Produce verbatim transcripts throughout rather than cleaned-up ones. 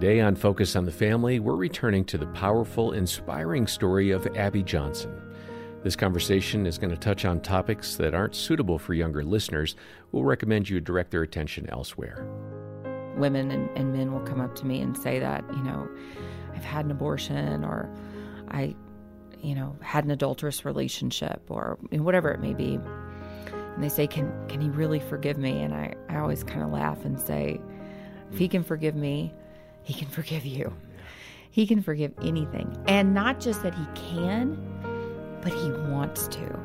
Today on Focus on the Family, we're returning to the powerful, inspiring story of Abby Johnson. This conversation is going to touch on topics that aren't suitable for younger listeners. We'll recommend you direct their attention elsewhere. Women and, and men will come up to me and say that, you know, I've had an abortion, or I, you know, had an adulterous relationship, or whatever it may be. And they say, can can he really forgive me? And I, I always kind of laugh and say, if he can forgive me, he can forgive you. He can forgive anything. And not just that he can, but he wants to.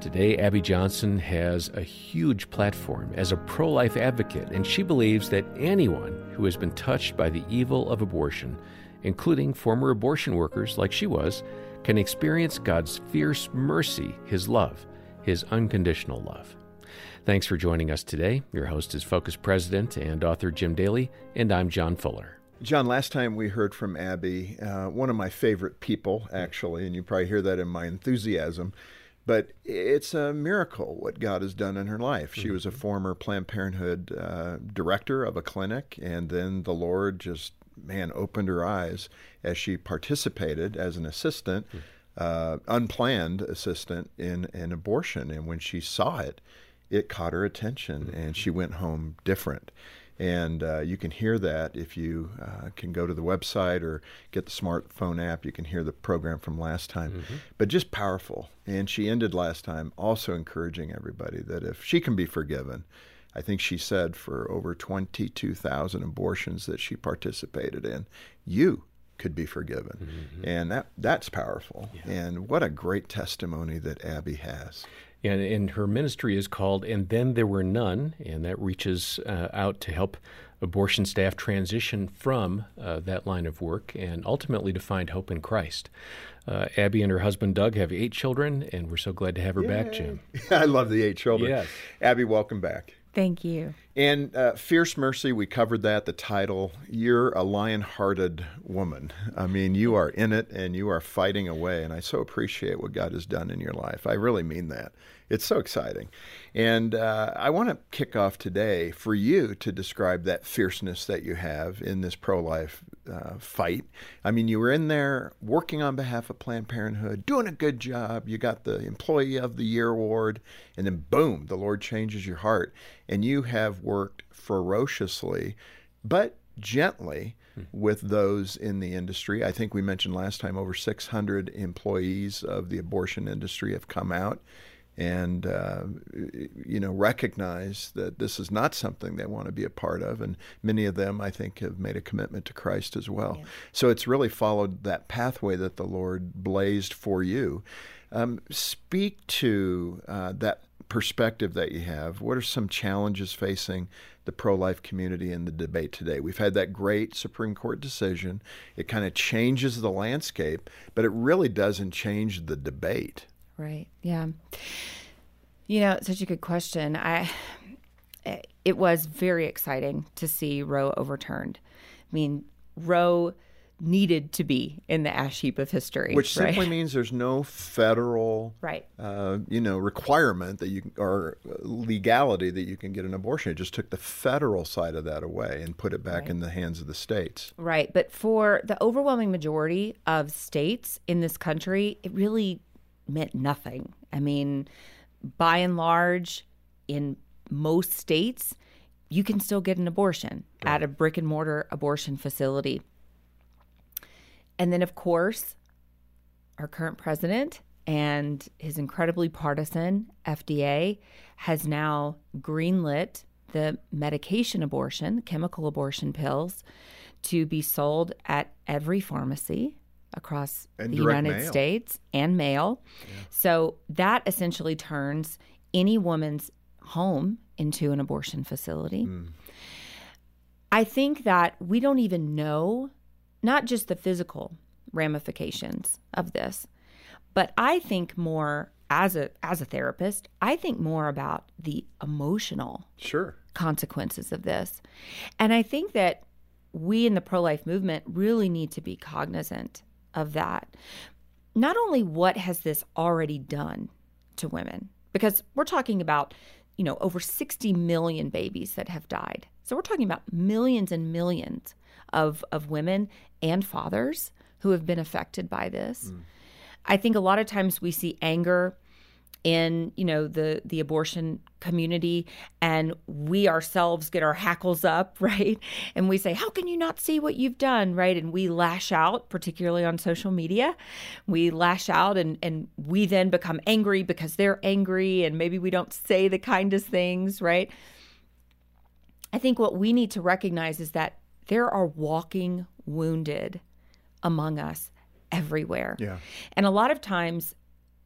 Today, Abby Johnson has a huge platform as a pro-life advocate, and she believes that anyone who has been touched by the evil of abortion, including former abortion workers like she was, can experience God's fierce mercy, his love, his unconditional love. Thanks for joining us today. Your host is Focus President and author Jim Daly, and I'm John Fuller. John, last time we heard from Abby, uh, one of my favorite people, actually, and you probably hear that in my enthusiasm, but it's a miracle what God has done in her life. She mm-hmm. was a former Planned Parenthood uh, director of a clinic, and then the Lord just, man, opened her eyes as she participated as an assistant, mm-hmm. uh, unplanned assistant in an abortion. And when she saw it, it caught her attention, mm-hmm. and she went home different. And uh, you can hear that if you uh, can go to the website or get the smartphone app. You can hear the program from last time. Mm-hmm. But just powerful. And she ended last time also encouraging everybody that if she can be forgiven, I think she said for over twenty-two thousand abortions that she participated in, you could be forgiven. Mm-hmm. And that that's powerful. Yeah. And what a great testimony that Abby has. And, and her ministry is called And Then There Were None, and that reaches uh, out to help abortion staff transition from uh, that line of work and ultimately to find hope in Christ. Uh, Abby and her husband, Doug, have eight children, and we're so glad to have her Yay. back, Jim. I love the eight children. Yes. Abby, welcome back. Thank you. And uh, Fierce Mercy, we covered that, the title. You're a lion-hearted woman. I mean, you are in it, and you are fighting away, and I so appreciate what God has done in your life. I really mean that. It's so exciting. And uh, I want to kick off today for you to describe that fierceness that you have in this pro-life uh, fight. I mean, you were in there working on behalf of Planned Parenthood, doing a good job. You got the Employee of the Year award, and then boom, the Lord changes your heart. And you have worked ferociously, but gently with those in the industry. I think we mentioned last time over six hundred employees of the abortion industry have come out and, uh, you know, recognize that this is not something they want to be a part of. And many of them, I think, have made a commitment to Christ as well. Yeah. So it's really followed that pathway that the Lord blazed for you. Um, speak to uh, that perspective that you have. What are some challenges facing the pro-life community in the debate today? We've had that great Supreme Court decision. It kind of changes the landscape, but it really doesn't change the debate. Right. Yeah. You know, such a good question. I, it was very exciting to see Roe overturned. I mean, Roe needed to be in the ash heap of history. Which right? simply means there's no federal right. uh, you know, requirement that you or legality that you can get an abortion. It just took the federal side of that away and put it back right. in the hands of the states. Right. But for the overwhelming majority of states in this country, it really meant nothing. I mean, by and large, in most states, you can still get an abortion right. at a brick and mortar abortion facility. And then, of course, our current president and his incredibly partisan F D A has now greenlit the medication abortion, chemical abortion pills, to be sold at every pharmacy across and the United mail. States and mail. Yeah. So that essentially turns any woman's home into an abortion facility. Mm. I think that we don't even know not just the physical ramifications of this, but I think more as a as a therapist, I think more about the emotional sure. consequences of this. And I think that we in the pro-life movement really need to be cognizant of that. Not only what has this already done to women, because we're talking about, you know, over sixty million babies that have died. So we're talking about millions and millions of of women and fathers who have been affected by this. Mm. I think a lot of times we see anger in, you know, the the abortion community, and we ourselves get our hackles up, right? And we say, how can you not see what you've done, right? And we lash out, particularly on social media. We lash out and, and we then become angry because they're angry, and maybe we don't say the kindest things, right? I think what we need to recognize is that there are walking wounded among us everywhere. Yeah. And a lot of times,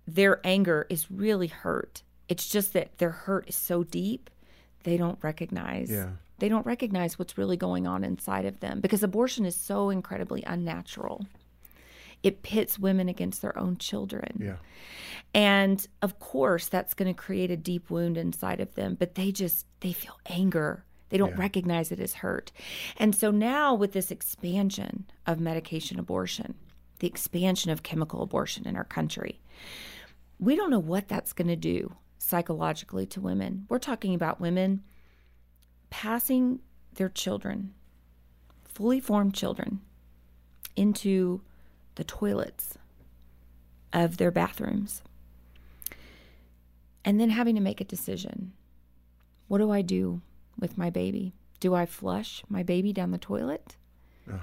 their anger is really hurt. It's just that their hurt is so deep, they don't recognize. Yeah. They don't recognize what's really going on inside of them, because abortion is so incredibly unnatural. It pits women against their own children. Yeah. And of course, that's going to create a deep wound inside of them, but they just, they feel anger. They don't yeah. recognize it as hurt. And so now with this expansion of medication abortion, the expansion of chemical abortion in our country, we don't know what that's going to do psychologically to women. We're talking about women passing their children, fully formed children, into the toilets of their bathrooms, and then having to make a decision. What do I do with my baby? Do I flush my baby down the toilet? Ugh.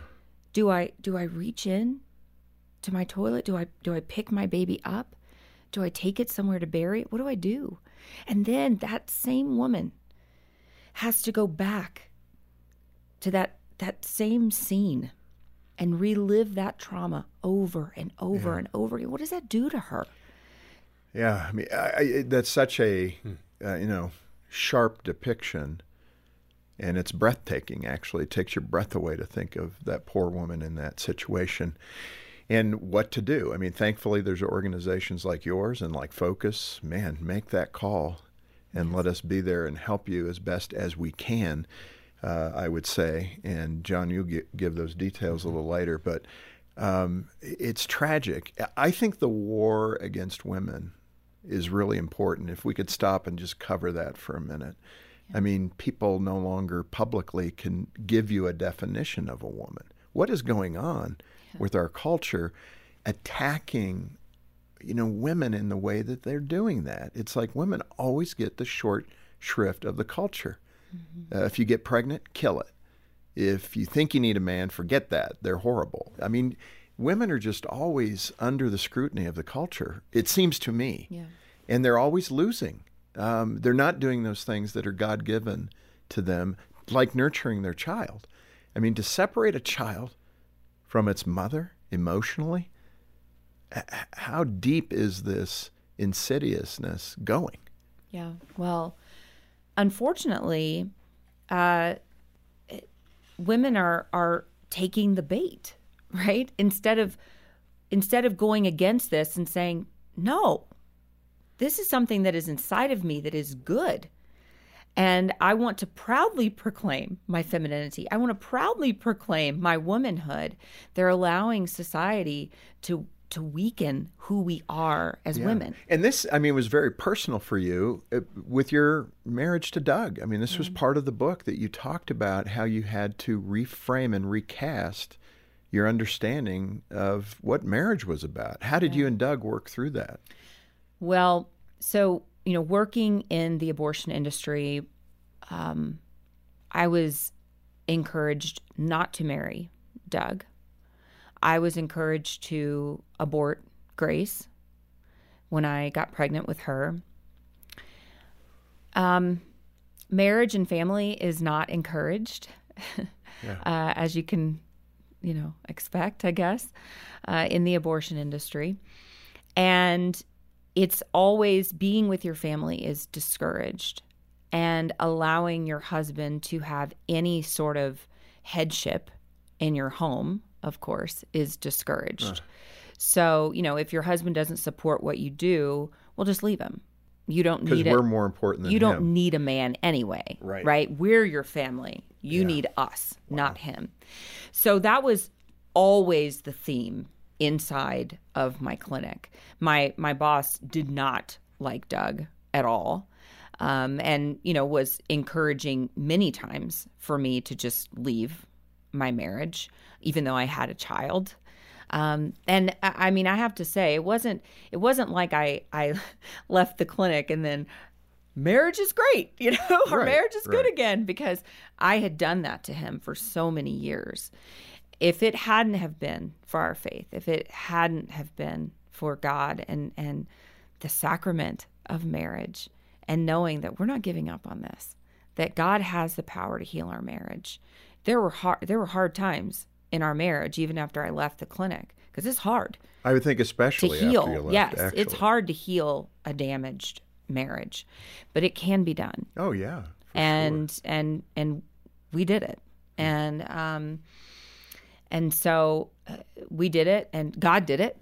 Do I do I reach in to my toilet? Do I do I pick my baby up? Do I take it somewhere to bury it? What do I do? And then that same woman has to go back to that, that same scene and relive that trauma over and over yeah. and over again. What does that do to her? Yeah, I mean, I, I, that's such a, hmm. uh, you know, sharp depiction, and it's breathtaking, actually. It takes your breath away to think of that poor woman in that situation. And what to do. I mean, thankfully, there's organizations like yours and like Focus. Man, make that call and let us be there and help you as best as we can, uh, I would say. And, John, you'll g- give those details a little later. But um, it's tragic. I think the war against women is really important. If we could stop and just cover that for a minute. Yeah. I mean, people no longer publicly can give you a definition of a woman. What is going on with our culture, attacking, you know, women in the way that they're doing that? It's like women always get the short shrift of the culture. Mm-hmm. Uh, if you get pregnant, kill it. If you think you need a man, forget that. They're horrible. I mean, women are just always under the scrutiny of the culture, it seems to me. Yeah. And they're always losing. Um, they're not doing those things that are God-given to them, like nurturing their child. I mean, to separate a child from its mother emotionally, how deep is this insidiousness going? Yeah, well, unfortunately, uh, it, women are are taking the bait, right? Instead of instead of going against this and saying, no, this is something that is inside of me that is good. And I want to proudly proclaim my femininity. I want to proudly proclaim my womanhood. They're allowing society to to weaken who we are as yeah. women. And this, I mean, was very personal for you with your marriage to Doug. I mean, this mm-hmm. was part of the book that you talked about, how you had to reframe and recast your understanding of what marriage was about. How did yeah. you and Doug work through that? Well, so... You know, working in the abortion industry, um, I was encouraged not to marry Doug. I was encouraged to abort Grace when I got pregnant with her. Um, marriage and family is not encouraged, yeah. uh, as you can, you know, expect, I guess, uh, in the abortion industry. And it's always being with your family is discouraged, and allowing your husband to have any sort of headship in your home, of course, is discouraged. Uh. So, you know, if your husband doesn't support what you do, well, just leave him. You don't need it. Because we're more important than him. You don't need a man anyway, right? right? We're your family. You yeah. need us, wow. not him. So that was always the theme inside of my clinic. My my boss did not like Doug at all, um, and, you know, was encouraging many times for me to just leave my marriage, even though I had a child. Um, and I, I mean, I have to say, it wasn't, it wasn't like I, I left the clinic and then marriage is great, you know, or right, marriage is right. good again, because I had done that to him for so many years. If it hadn't have been for our faith, if it hadn't have been for God and, and the sacrament of marriage and knowing that we're not giving up on this, that God has the power to heal our marriage. There were hard, there were hard times in our marriage, even after I left the clinic, because it's hard. I would think especially to heal. After you left, yes, actually. It's hard to heal a damaged marriage, but it can be done. Oh yeah, for and sure. and and we did it, and um, and so we did it, and God did it.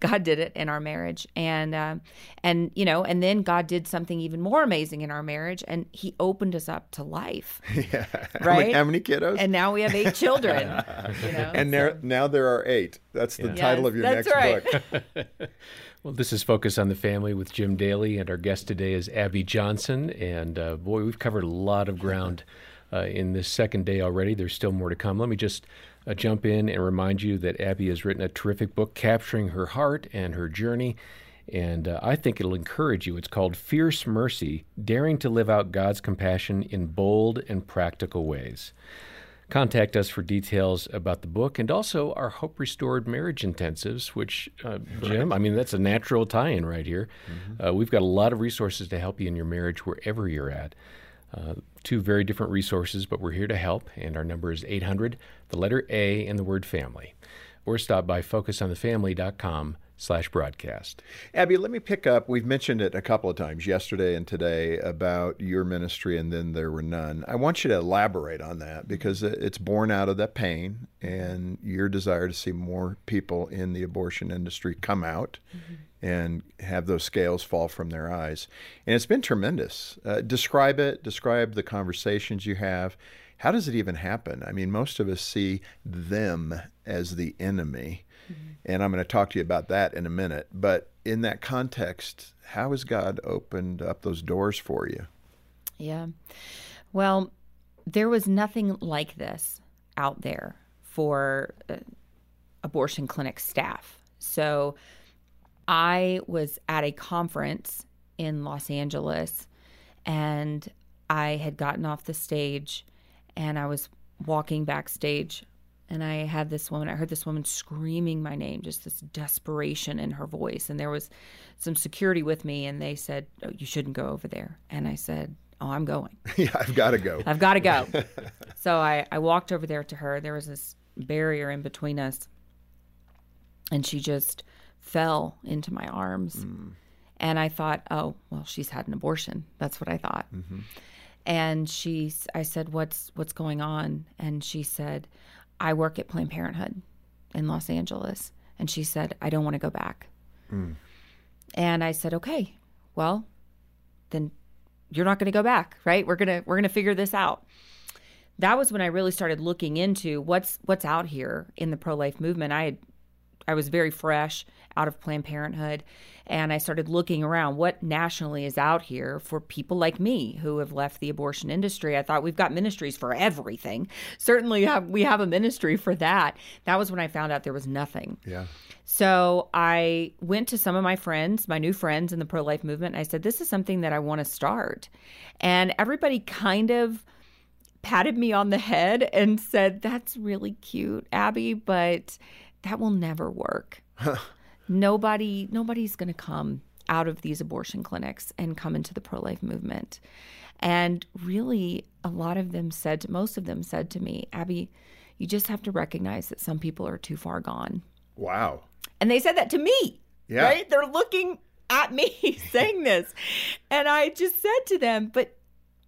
God did it in our marriage, and um, and you know, and then God did something even more amazing in our marriage, and He opened us up to life. Yeah, right. Like, how many kiddos? And now we have eight children. You know, and so. there, now there are eight. That's the yeah. title yes, of your that's next right. book. Well, this is Focus on the Family with Jim Daly, and our guest today is Abby Johnson. And uh, boy, we've covered a lot of ground uh, in this second day already. There's still more to come. Let me just. Uh, jump in and remind you that Abby has written a terrific book capturing her heart and her journey, and uh, I think it'll encourage you. It's called Fierce Mercy, Daring to Live Out God's Compassion in Bold and Practical Ways. Contact us for details about the book and also our Hope Restored Marriage Intensives, which, uh, Jim, I mean, that's a natural tie-in right here. Mm-hmm. Uh, we've got a lot of resources to help you in your marriage wherever you're at. Uh, two very different resources, but we're here to help, and our number is eight hundred, the letter A, and the word family. Or stop by focusonthefamily.com slash broadcast. Abby, let me pick up, we've mentioned it a couple of times yesterday and today about your ministry And Then There Were None. I want you to elaborate on that because it's born out of that pain and your desire to see more people in the abortion industry come out. Mm-hmm. And have those scales fall from their eyes. And it's been tremendous. Uh, describe it, describe the conversations you have. How does it even happen? I mean, most of us see them as the enemy. Mm-hmm. And I'm going to talk to you about that in a minute. But in that context, how has God opened up those doors for you? Yeah. Well, there was nothing like this out there for uh, abortion clinic staff. So I was at a conference in Los Angeles, and I had gotten off the stage, and I was walking backstage, and I had this woman, I heard this woman screaming my name, just this desperation in her voice, and there was some security with me, and they said, "Oh, you shouldn't go over there," and I said, "Oh, I'm going." Yeah, I've got to go. I've got to go. So I, I walked over there to her. There was this barrier in between us, and she just fell into my arms. Mm. And I thought, oh, well, she's had an abortion. That's what I thought. Mm-hmm. And she, I said, what's what's going on? And she said, I work at Planned Parenthood in Los Angeles. And she said, I don't want to go back. Mm. And I said, okay, well, then you're not going to go back, right? We're gonna we're gonna figure this out. That was when I really started looking into what's what's out here in the pro-life movement. I had I was very fresh out of Planned Parenthood, and I started looking around what nationally is out here for people like me who have left the abortion industry. I thought, we've got ministries for everything. Certainly have, we have a ministry for that. That was when I found out there was nothing. Yeah. So I went to some of my friends, my new friends in the pro-life movement, and I said, this is something that I want to start. And everybody kind of patted me on the head and said, that's really cute, Abby, but that will never work. Huh. Nobody, nobody's going to come out of these abortion clinics and come into the pro-life movement. And really, a lot of them said, to, most of them said to me, Abby, you just have to recognize that some people are too far gone. Wow. And they said that to me, yeah. right? They're looking at me saying this. And I just said to them, but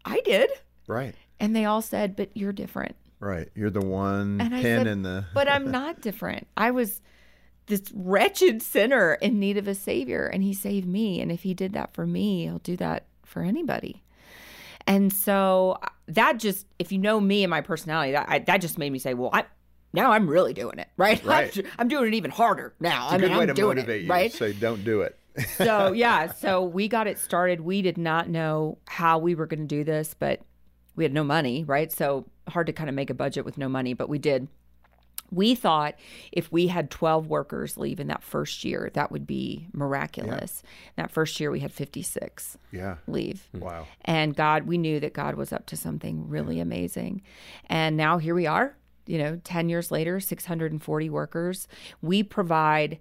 I did. Right. And they all said, but you're different. Right. You're the one and pin said, in the... But I'm not different. I was this wretched sinner in need of a savior, and he saved me. And if he did that for me, he'll do that for anybody. And so that just, if you know me and my personality, that I, that just made me say, well, I, now I'm really doing it, right? Right. I'm, I'm doing it even harder now. It's I mean, a good way I'm to motivate it, you, right? Say, don't do it. So, yeah. So we got it started. We did not know how we were going to do this, but we had no money, right? So hard to kind of make a budget with no money, but we did. We thought if we had twelve workers leave in that first year, that would be miraculous. Yeah. That first year we had fifty-six yeah. leave. Wow. And God, we knew that God was up to something really yeah. amazing. And now here we are, you know, ten years later, six hundred forty workers. We provide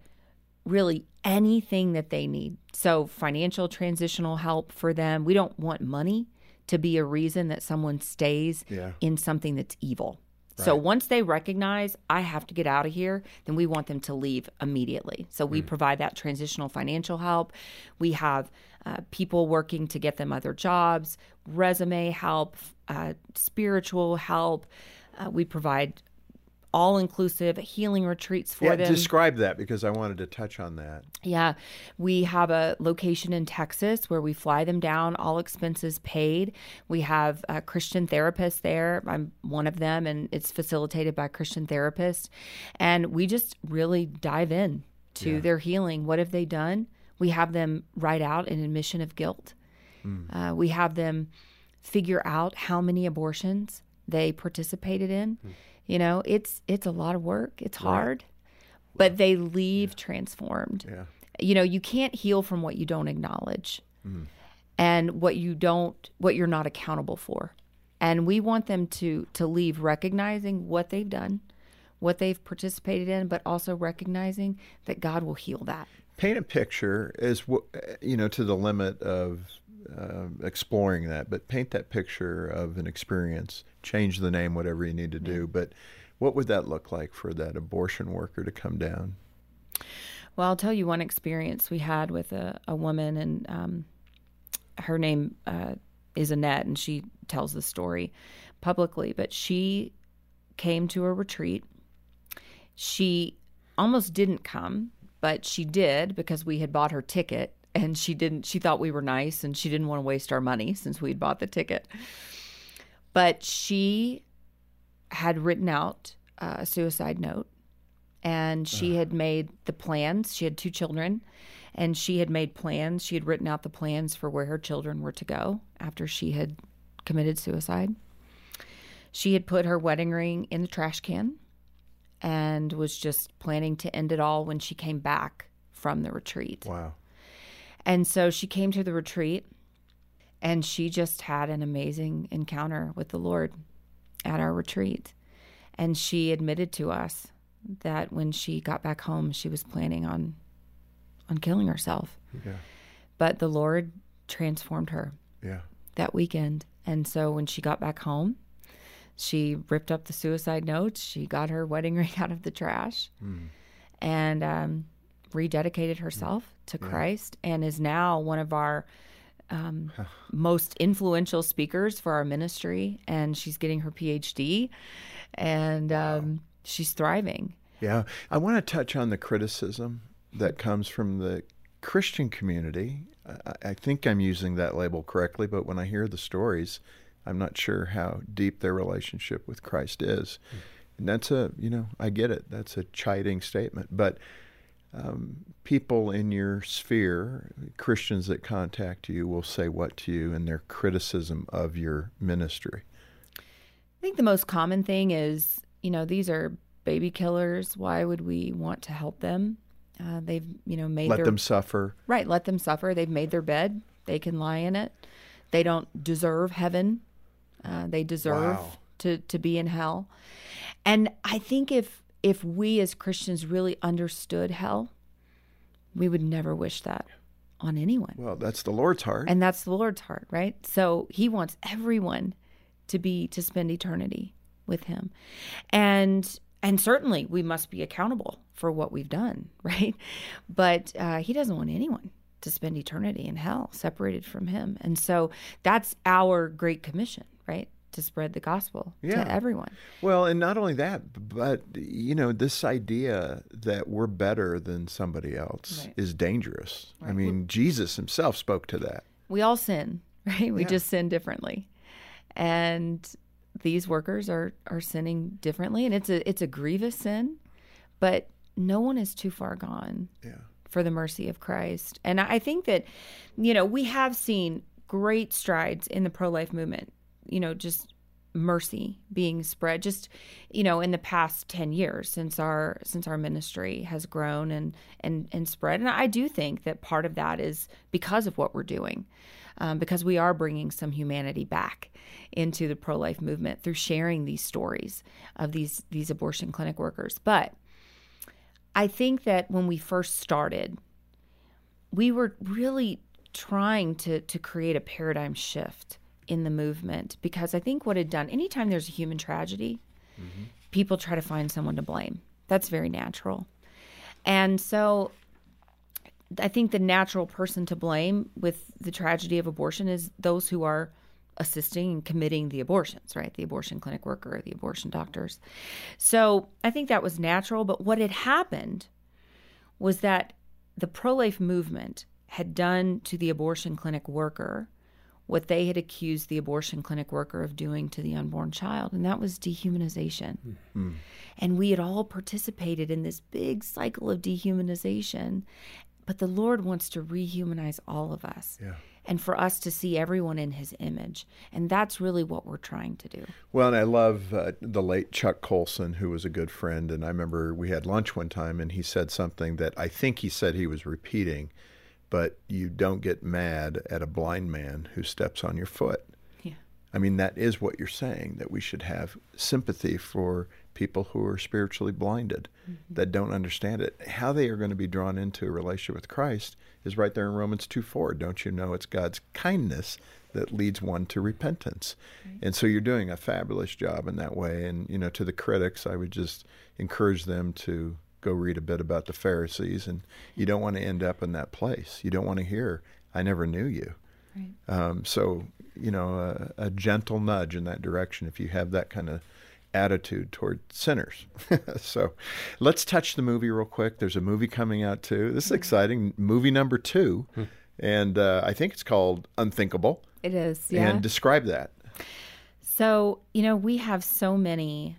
really anything that they need. So financial transitional help for them. We don't want money to be a reason that someone stays yeah. in something that's evil. Right. So once they recognize, I have to get out of here, then we want them to leave immediately. So we mm. provide that transitional financial help. We have uh, people working to get them other jobs, resume help, uh, spiritual help. Uh, we provide all-inclusive healing retreats for yeah, them. Describe that, because I wanted to touch on that. Yeah. We have a location in Texas where we fly them down, all expenses paid. We have a Christian therapist there. I'm one of them, and it's facilitated by a Christian therapist. And we just really dive in to yeah. their healing. What have they done? We have them write out an admission of guilt. Mm. Uh, we have them figure out how many abortions they participated in. Mm. You know, it's it's a lot of work. It's hard, right. but they leave yeah. transformed. Yeah. You know, you can't heal from what you don't acknowledge mm. and what you don't, what you're not accountable for. And we want them to to leave recognizing what they've done, what they've participated in, but also recognizing that God will heal that. Paint a picture, as you know, to the limit of Uh, exploring that, but paint that picture of an experience, change the name, whatever you need to do. But what would that look like for that abortion worker to come down? Well, I'll tell you one experience we had with a, a woman, and um, her name uh, is Annette, and she tells the story publicly, but she came to a retreat. She almost didn't come, but she did because we had bought her ticket. And she didn't, she thought we were nice and she didn't want to waste our money since we'd bought the ticket. But she had written out a suicide note, and she uh. had made the plans. She had two children, and she had made plans. She had written out the plans for where her children were to go after she had committed suicide. She had put her wedding ring in the trash can and was just planning to end it all when she came back from the retreat. Wow. And so she came to the retreat, and she just had an amazing encounter with the Lord at our retreat. And she admitted to us that when she got back home, she was planning on on killing herself. Yeah. But the Lord transformed her yeah. that weekend. And so when she got back home, she ripped up the suicide notes. She got her wedding ring out of the trash. Mm. And um rededicated herself to yeah. Christ, and is now one of our um, most influential speakers for our ministry. And she's getting her P H D, and um, wow. she's thriving. Yeah. I want to touch on the criticism that comes from the Christian community. I, I think I'm using that label correctly, but when I hear the stories, I'm not sure how deep their relationship with Christ is. Mm. And that's a, you know, I get it. That's a chiding statement. But Um, people in your sphere, Christians that contact you, will say what to you in their criticism of your ministry? I think the most common thing is, you know, these are baby killers. Why would we want to help them? Uh, they've, you know, made let their, them suffer. Right, let them suffer. They've made their bed. They can lie in it. They don't deserve heaven. Uh, they deserve wow. to, to be in hell. And I think if If we as Christians really understood hell, we would never wish that on anyone. Well, that's the Lord's heart. And that's the Lord's heart, right? So he wants everyone to be to spend eternity with him. And and certainly we must be accountable for what we've done, right? But uh, he doesn't want anyone to spend eternity in hell separated from him. And so that's our Great Commission, right? To spread the gospel yeah. to everyone. Well, and not only that, but, you know, this idea that we're better than somebody else right. is dangerous. Right. I mean, Jesus himself spoke to that. We all sin, right? We yeah. just sin differently. And these workers are, are sinning differently, and it's a it's a grievous sin, but no one is too far gone yeah. for the mercy of Christ. And I think that, you know, we have seen great strides in the pro-life movement. you know, just mercy being spread just, you know, in the past ten years since our since our ministry has grown and and and spread. And I do think that part of that is because of what we're doing, um, because we are bringing some humanity back into the pro-life movement through sharing these stories of these these abortion clinic workers. But I think that when we first started, we were really trying to to create a paradigm shift in the movement, because I think what it done, anytime there's a human tragedy, mm-hmm. people try to find someone to blame. That's very natural. And so I think the natural person to blame with the tragedy of abortion is those who are assisting and committing the abortions, right? The abortion clinic worker, the abortion doctors. So I think that was natural. But what had happened was that the pro-life movement had done to the abortion clinic worker what they had accused the abortion clinic worker of doing to the unborn child, and that was dehumanization. Mm-hmm. And we had all participated in this big cycle of dehumanization, but the Lord wants to rehumanize all of us, yeah. and for us to see everyone in his image, and that's really what we're trying to do. Well, and I love uh, the late Chuck Colson, who was a good friend, and I remember we had lunch one time, and he said something that I think he said he was repeating, but you don't get mad at a blind man who steps on your foot. Yeah. I mean, that is what you're saying, that we should have sympathy for people who are spiritually blinded, mm-hmm. that don't understand it. How they are going to be drawn into a relationship with Christ is right there in Romans two four. Don't you know it's God's kindness that leads one to repentance? Right. And so you're doing a fabulous job in that way. And, you know, to the critics, I would just encourage them to go read a bit about the Pharisees, and you don't want to end up in that place. You don't want to hear, I never knew you. Right. Um, so, you know, a, a gentle nudge in that direction if you have that kind of attitude toward sinners. So let's touch the movie real quick. There's a movie coming out too. This is exciting. Movie number two. Hmm. And uh, I think it's called Unthinkable. It is, yeah. And describe that. So, you know, we have so many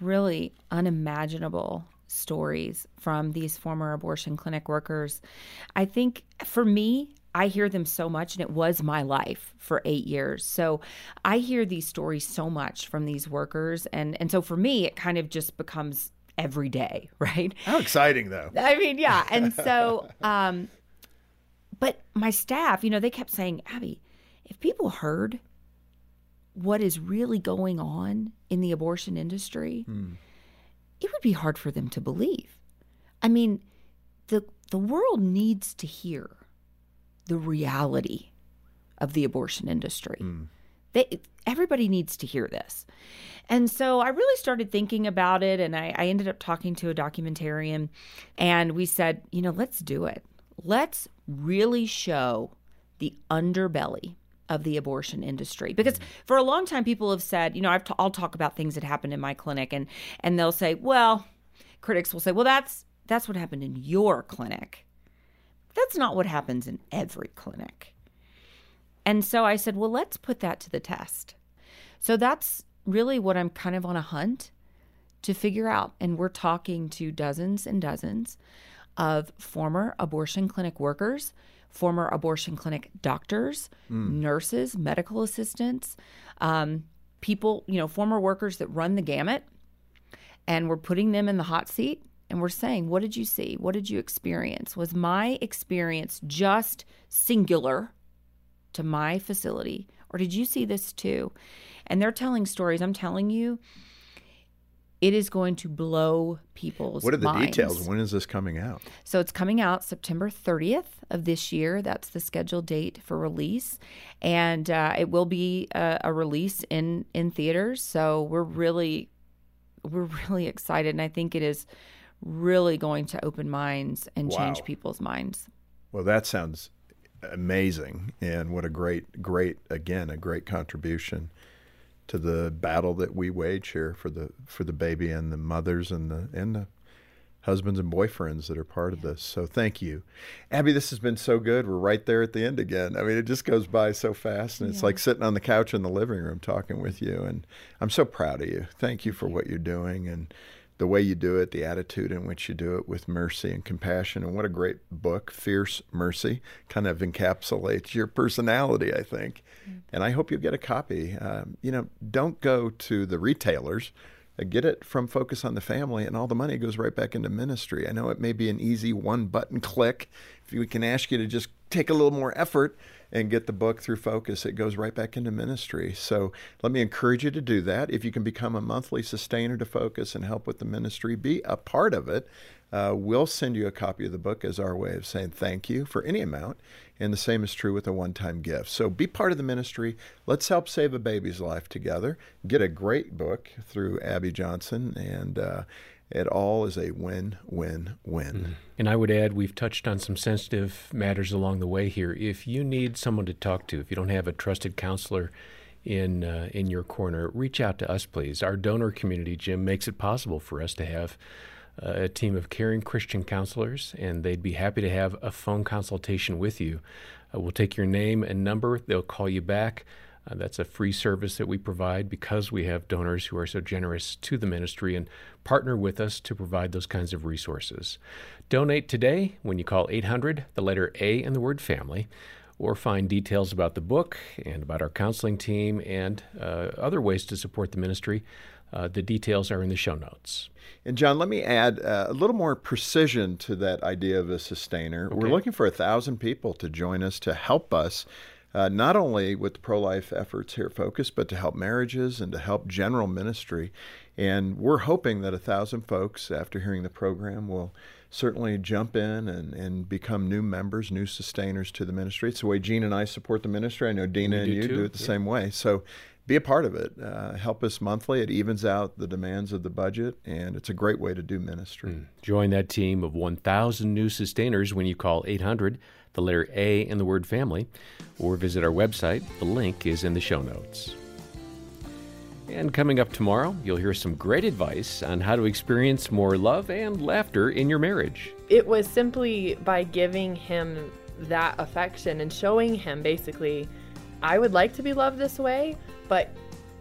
really unimaginable stories from these former abortion clinic workers. I think for me, I hear them so much, and it was my life for eight years. So I hear these stories so much from these workers. And, and so for me, it kind of just becomes every day, right? How exciting though. I mean, yeah. And so, um, but my staff, you know, they kept saying, Abby, if people heard what is really going on in the abortion industry, hmm. it would be hard for them to believe. I mean, the the world needs to hear the reality of the abortion industry. Mm. They, everybody needs to hear this. And so I really started thinking about it, and I, I ended up talking to a documentarian, and we said, you know, let's do it. Let's really show the underbelly of the abortion industry. Because mm. for a long time, people have said, you know, I've t- I'll talk about things that happened in my clinic, and and they'll say, well, critics will say, well, that's that's what happened in your clinic. That's not what happens in every clinic. And so I said, well, let's put that to the test. So that's really what I'm kind of on a hunt to figure out. And we're talking to dozens and dozens of former abortion clinic workers, former abortion clinic doctors, mm. nurses, medical assistants, um, people, you know, former workers that run the gamut. And we're putting them in the hot seat, and we're saying, what did you see? What did you experience? Was my experience just singular to my facility, or did you see this too? And they're telling stories. I'm telling you, it is going to blow people's minds. What are the minds. Details? When is this coming out? So it's coming out September thirtieth of this year. That's the scheduled date for release. And uh, it will be a, a release in, in theaters. So we're really, we're really excited. And I think it is really going to open minds and wow. change people's minds. Well, that sounds amazing. And what a great, great, again, a great contribution to the battle that we wage here for the for the baby and the mothers and the and the husbands and boyfriends that are part yeah. of this. So thank you. Abby, this has been so good. We're right there at the end again. I mean, it just goes by so fast, and yeah. it's like sitting on the couch in the living room talking with you. And I'm so proud of you. Thank you for what you're doing. And the way you do it, the attitude in which you do it, with mercy and compassion. And what a great book, Fierce Mercy, kind of encapsulates your personality, I think. Mm-hmm. And I hope you'll get a copy. Um, you know, don't go to the retailers. Get it from Focus on the Family, and all the money goes right back into ministry. I know it may be an easy one-button click. If we can ask you to just take a little more effort and get the book through Focus, it goes right back into ministry. So let me encourage you to do that. If you can become a monthly sustainer to Focus and help with the ministry, be a part of it. Uh, we'll send you a copy of the book as our way of saying thank you for any amount. And the same is true with a one-time gift. So be part of the ministry. Let's help save a baby's life together. Get a great book through Abby Johnson, and uh, it all is a win, win, win. And I would add, we've touched on some sensitive matters along the way here. If you need someone to talk to, if you don't have a trusted counselor in uh, in your corner, reach out to us, please. Our donor community, Jim, makes it possible for us to have a team of caring Christian counselors, and they'd be happy to have a phone consultation with you. Uh, we'll take your name and number. They'll call you back. Uh, that's a free service that we provide because we have donors who are so generous to the ministry and partner with us to provide those kinds of resources. Donate today when you call eight hundred, the letter A and the word family, or find details about the book and about our counseling team and uh, other ways to support the ministry. Uh, the details are in the show notes. And John, let me add uh, a little more precision to that idea of a sustainer. Okay. We're looking for a thousand people to join us, to help us, uh, not only with the pro-life efforts here at Focus, but to help marriages and to help general ministry. And we're hoping that a thousand folks, after hearing the program, will certainly jump in and, and become new members, new sustainers to the ministry. It's the way Gene and I support the ministry. I know Dina and you do it the same way. So be a part of it. Uh, help us monthly. It evens out the demands of the budget, and it's a great way to do ministry. Mm. Join that team of one thousand new sustainers when you call eight hundred, the letter A and the word family, or visit our website. The link is in the show notes. And coming up tomorrow, you'll hear some great advice on how to experience more love and laughter in your marriage. It was simply by giving him that affection and showing him, basically, I would like to be loved this way, but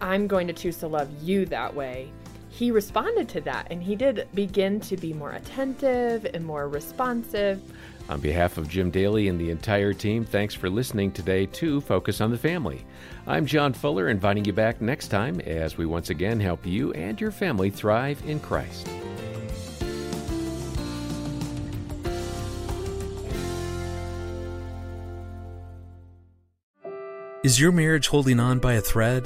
I'm going to choose to love you that way. He responded to that, and he did begin to be more attentive and more responsive. On behalf of Jim Daly and the entire team, thanks for listening today to Focus on the Family. I'm John Fuller, inviting you back next time as we once again help you and your family thrive in Christ. Is your marriage holding on by a thread?